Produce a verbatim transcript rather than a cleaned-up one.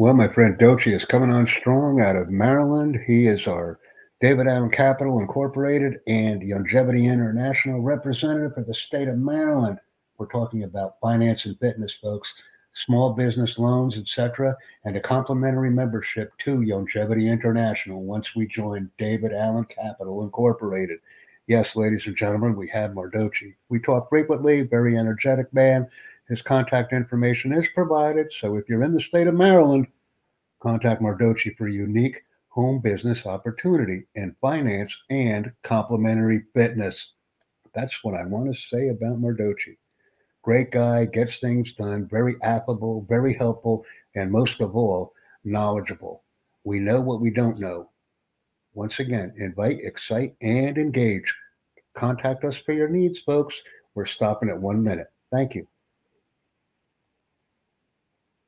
Well, my friend Dochi is coming on strong out of Maryland. He is our David Allen Capital Incorporated and Longevity International representative for the state of Maryland. We're talking about finance and fitness, folks, small business loans, et cetera, and a complimentary membership to Longevity International once we join David Allen Capital Incorporated. Yes, ladies and gentlemen, we have Mordochi. We talk frequently, very energetic man. His contact information is provided, so if you're in the state of Maryland, contact Mordochi for a unique home business opportunity in finance and complimentary fitness. That's what I want to say about Mordochi. Great guy, gets things done, very affable, very helpful, and most of all, knowledgeable. We know what we don't know. Once again, invite, excite, and engage. Contact us for your needs, folks. We're stopping at one minute. Thank you.